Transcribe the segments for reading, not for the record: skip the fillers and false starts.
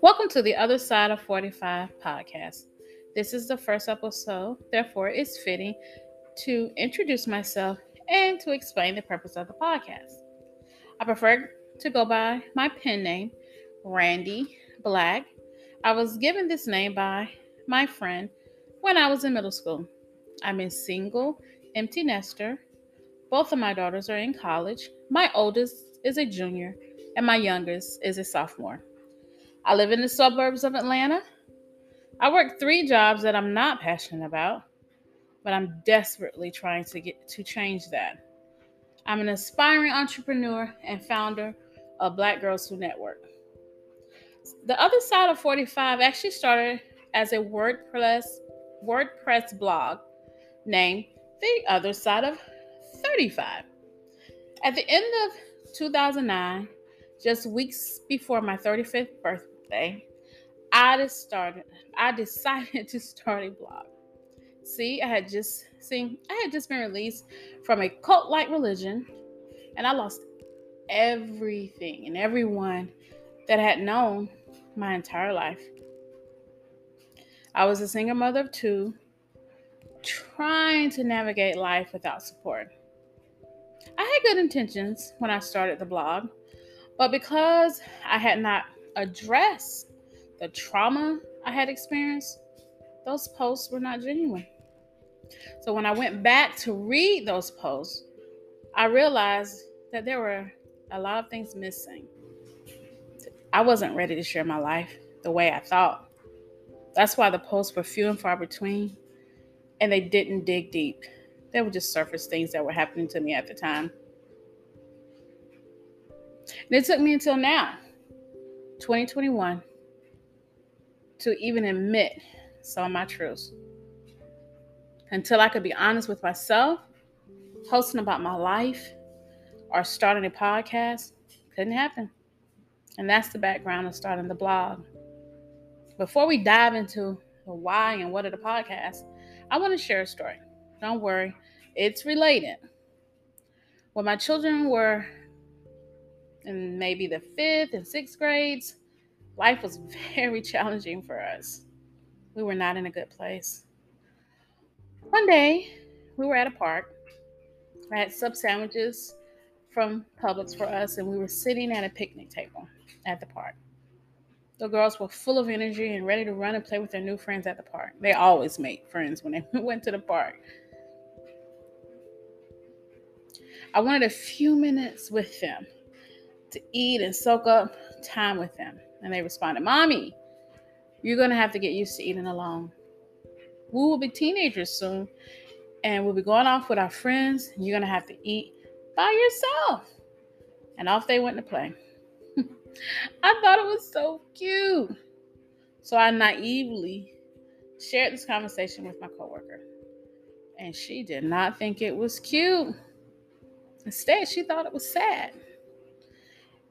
Welcome to The Other Side of 45 podcast. This is the first episode, therefore it's fitting to introduce myself and to explain the purpose of the podcast. I prefer to go by my pen name, Randy Black. I was given this name by my friend when I was in middle school. I'm a single, empty nester. Both of my daughters are in college. My oldest is a junior, and my youngest is a sophomore. I live in the suburbs of Atlanta. I work 3 jobs that I'm not passionate about, but I'm desperately trying to get to change that. I'm an aspiring entrepreneur and founder of Black Girls Who Network. The Other Side of 45 actually started as a WordPress blog named The Other Side of 35. At the end of 2009, just weeks before my 35th birthday, I decided to start a blog. I had just been released from a cult-like religion, and I lost everything and everyone that I had known my entire life. I was a single mother of 2, trying to navigate life without support. I had good intentions when I started the blog, but because I had not addressed the trauma I had experienced, those posts were not genuine. So when I went back to read those posts, I realized that there were a lot of things missing. I wasn't ready to share my life the way I thought. That's why the posts were few and far between, and they didn't dig deep. They would just surface things that were happening to me at the time. And it took me until now, 2021, to even admit some of my truths. Until I could be honest with myself, posting about my life or starting a podcast couldn't happen. And that's the background of starting the blog. Before we dive into the why and what of the podcast, I want to share a story. Don't worry, it's related. When my children were in maybe the 5th and 6th grades, life was very challenging for us. We were not in a good place. One day, we were at a park. I had sub sandwiches from Publix for us, and we were sitting at a picnic table at the park. The girls were full of energy and ready to run and play with their new friends at the park. They always made friends when they went to the park. I wanted a few minutes with them to eat and soak up time with them. And they responded, "Mommy, you're going to have to get used to eating alone. We will be teenagers soon, and we'll be going off with our friends, and you're going to have to eat by yourself." And off they went to play. I thought it was so cute. So I naively shared this conversation with my coworker, and she did not think it was cute. Instead, she thought it was sad.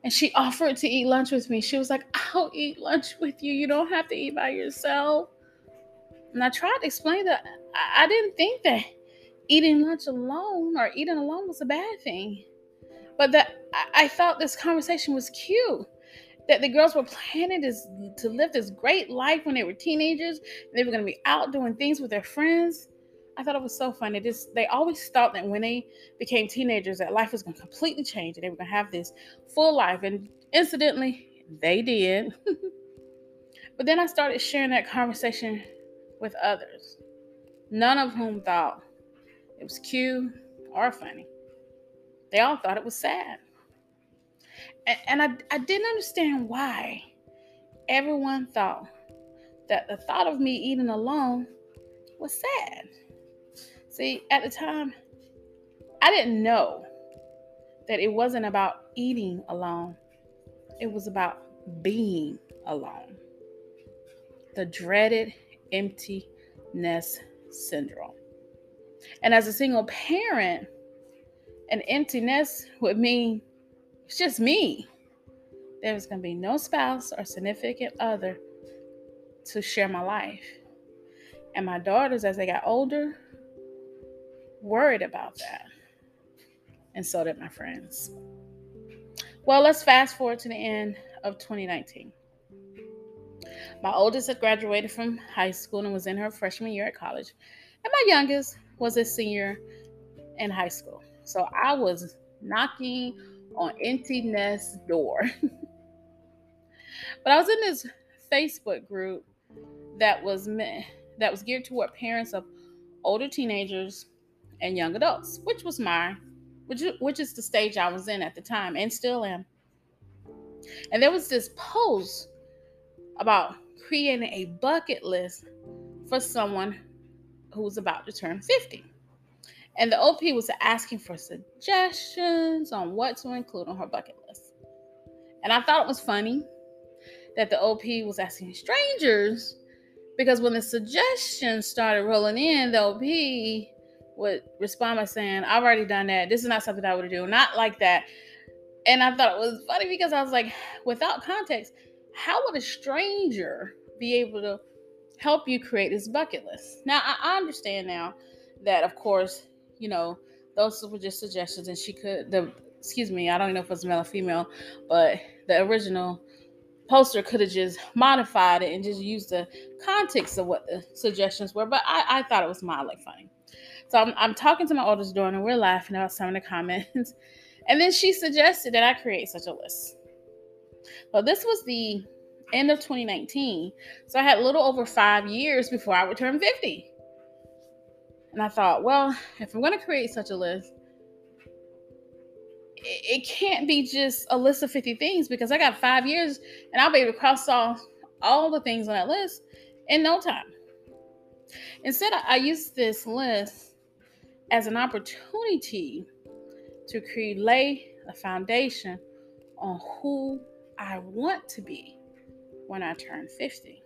And she offered to eat lunch with me. She was like, "I'll eat lunch with you. You don't have to eat by yourself." And I tried to explain that I didn't think that eating alone was a bad thing. But that I thought this conversation was cute, that the girls were planning to live this great life when they were teenagers. They were going to be out doing things with their friends. I thought it was so funny. They always thought that when they became teenagers, that life was going to completely change, and they were going to have this full life. And incidentally, they did. But then I started sharing that conversation with others, none of whom thought it was cute or funny. They all thought it was sad. And I didn't understand why everyone thought that the thought of me eating alone was sad. See, at the time, I didn't know that it wasn't about eating alone. It was about being alone. The dreaded empty nest syndrome. And as a single parent, an empty nest would mean it's just me. There was going to be no spouse or significant other to share my life. And my daughters, as they got older, worried about that. and so did my friends. Well, let's fast forward to the end of 2019. My oldest had graduated from high school and was in her freshman year at college, and my youngest was a senior in high school. So I was knocking on empty nest door. But I was in this Facebook group that was geared toward parents of older teenagers and young adults, which is the stage I was in at the time and still am. And there was this post about creating a bucket list for someone who was about to turn 50. And the OP was asking for suggestions on what to include on her bucket list. And I thought it was funny that the OP was asking strangers, because when the suggestions started rolling in, the OP would respond by saying, "I've already done that. This is not something I would do. Not like that." And I thought it was funny because I was like, without context, how would a stranger be able to help you create this bucket list? Now, I understand now that, of course, you know, those were just suggestions, and I don't even know if it was male or female, but the original poster could have just modified it and just used the context of what the suggestions were, but I thought it was mildly funny. So I'm talking to my oldest daughter, and we're laughing about some of the comments, and then she suggested that I create such a list. So this was the end of 2019, so I had a little over 5 years before I would turn 50. And I thought, well, if I'm going to create such a list, it can't be just a list of 50 things, because I got 5 years and I'll be able to cross off all the things on that list in no time. Instead, I used this list as an opportunity to lay a foundation on who I want to be when I turn 50.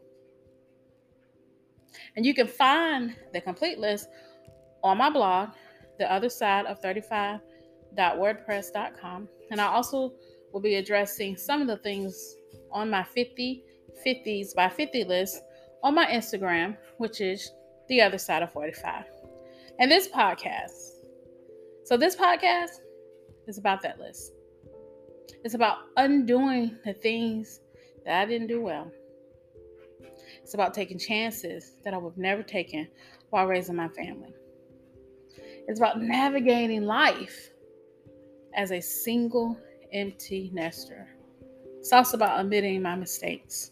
And you can find the complete list on my blog, The Other Side of 45.wordpress.com, and I also will be addressing some of the things on my 50 50s by 50 list on my Instagram, which is The Other Side of 45, and this podcast. So this podcast is about that list. It's about undoing the things that I didn't do well. It's about taking chances that I would have never taken while raising my family. It's about navigating life as a single empty nester. It's also about admitting my mistakes,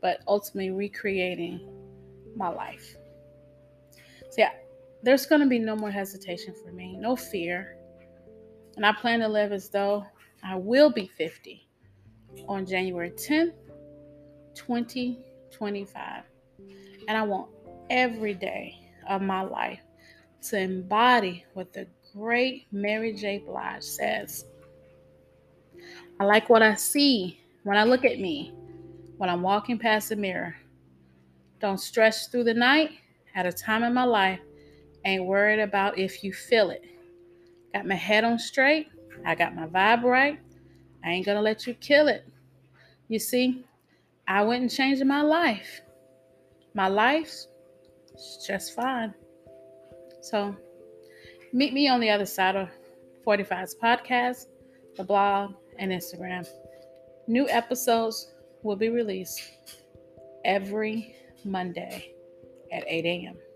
but ultimately recreating my life. So yeah, there's going to be no more hesitation for me, no fear. And I plan to live as though I will be 50 on January 10th, 2025. And I want every day of my life to embody what the great Mary J. Blige says. I like what I see when I look at me, when I'm walking past the mirror. Don't stress through the night at a time in my life. Ain't worried about if you feel it. Got my head on straight. I got my vibe right. I ain't gonna let you kill it. You see, I wouldn't change my life. My life's just fine. So meet me on the Other Side of 45's podcast, the blog, and Instagram. New episodes will be released every Monday at 8 a.m.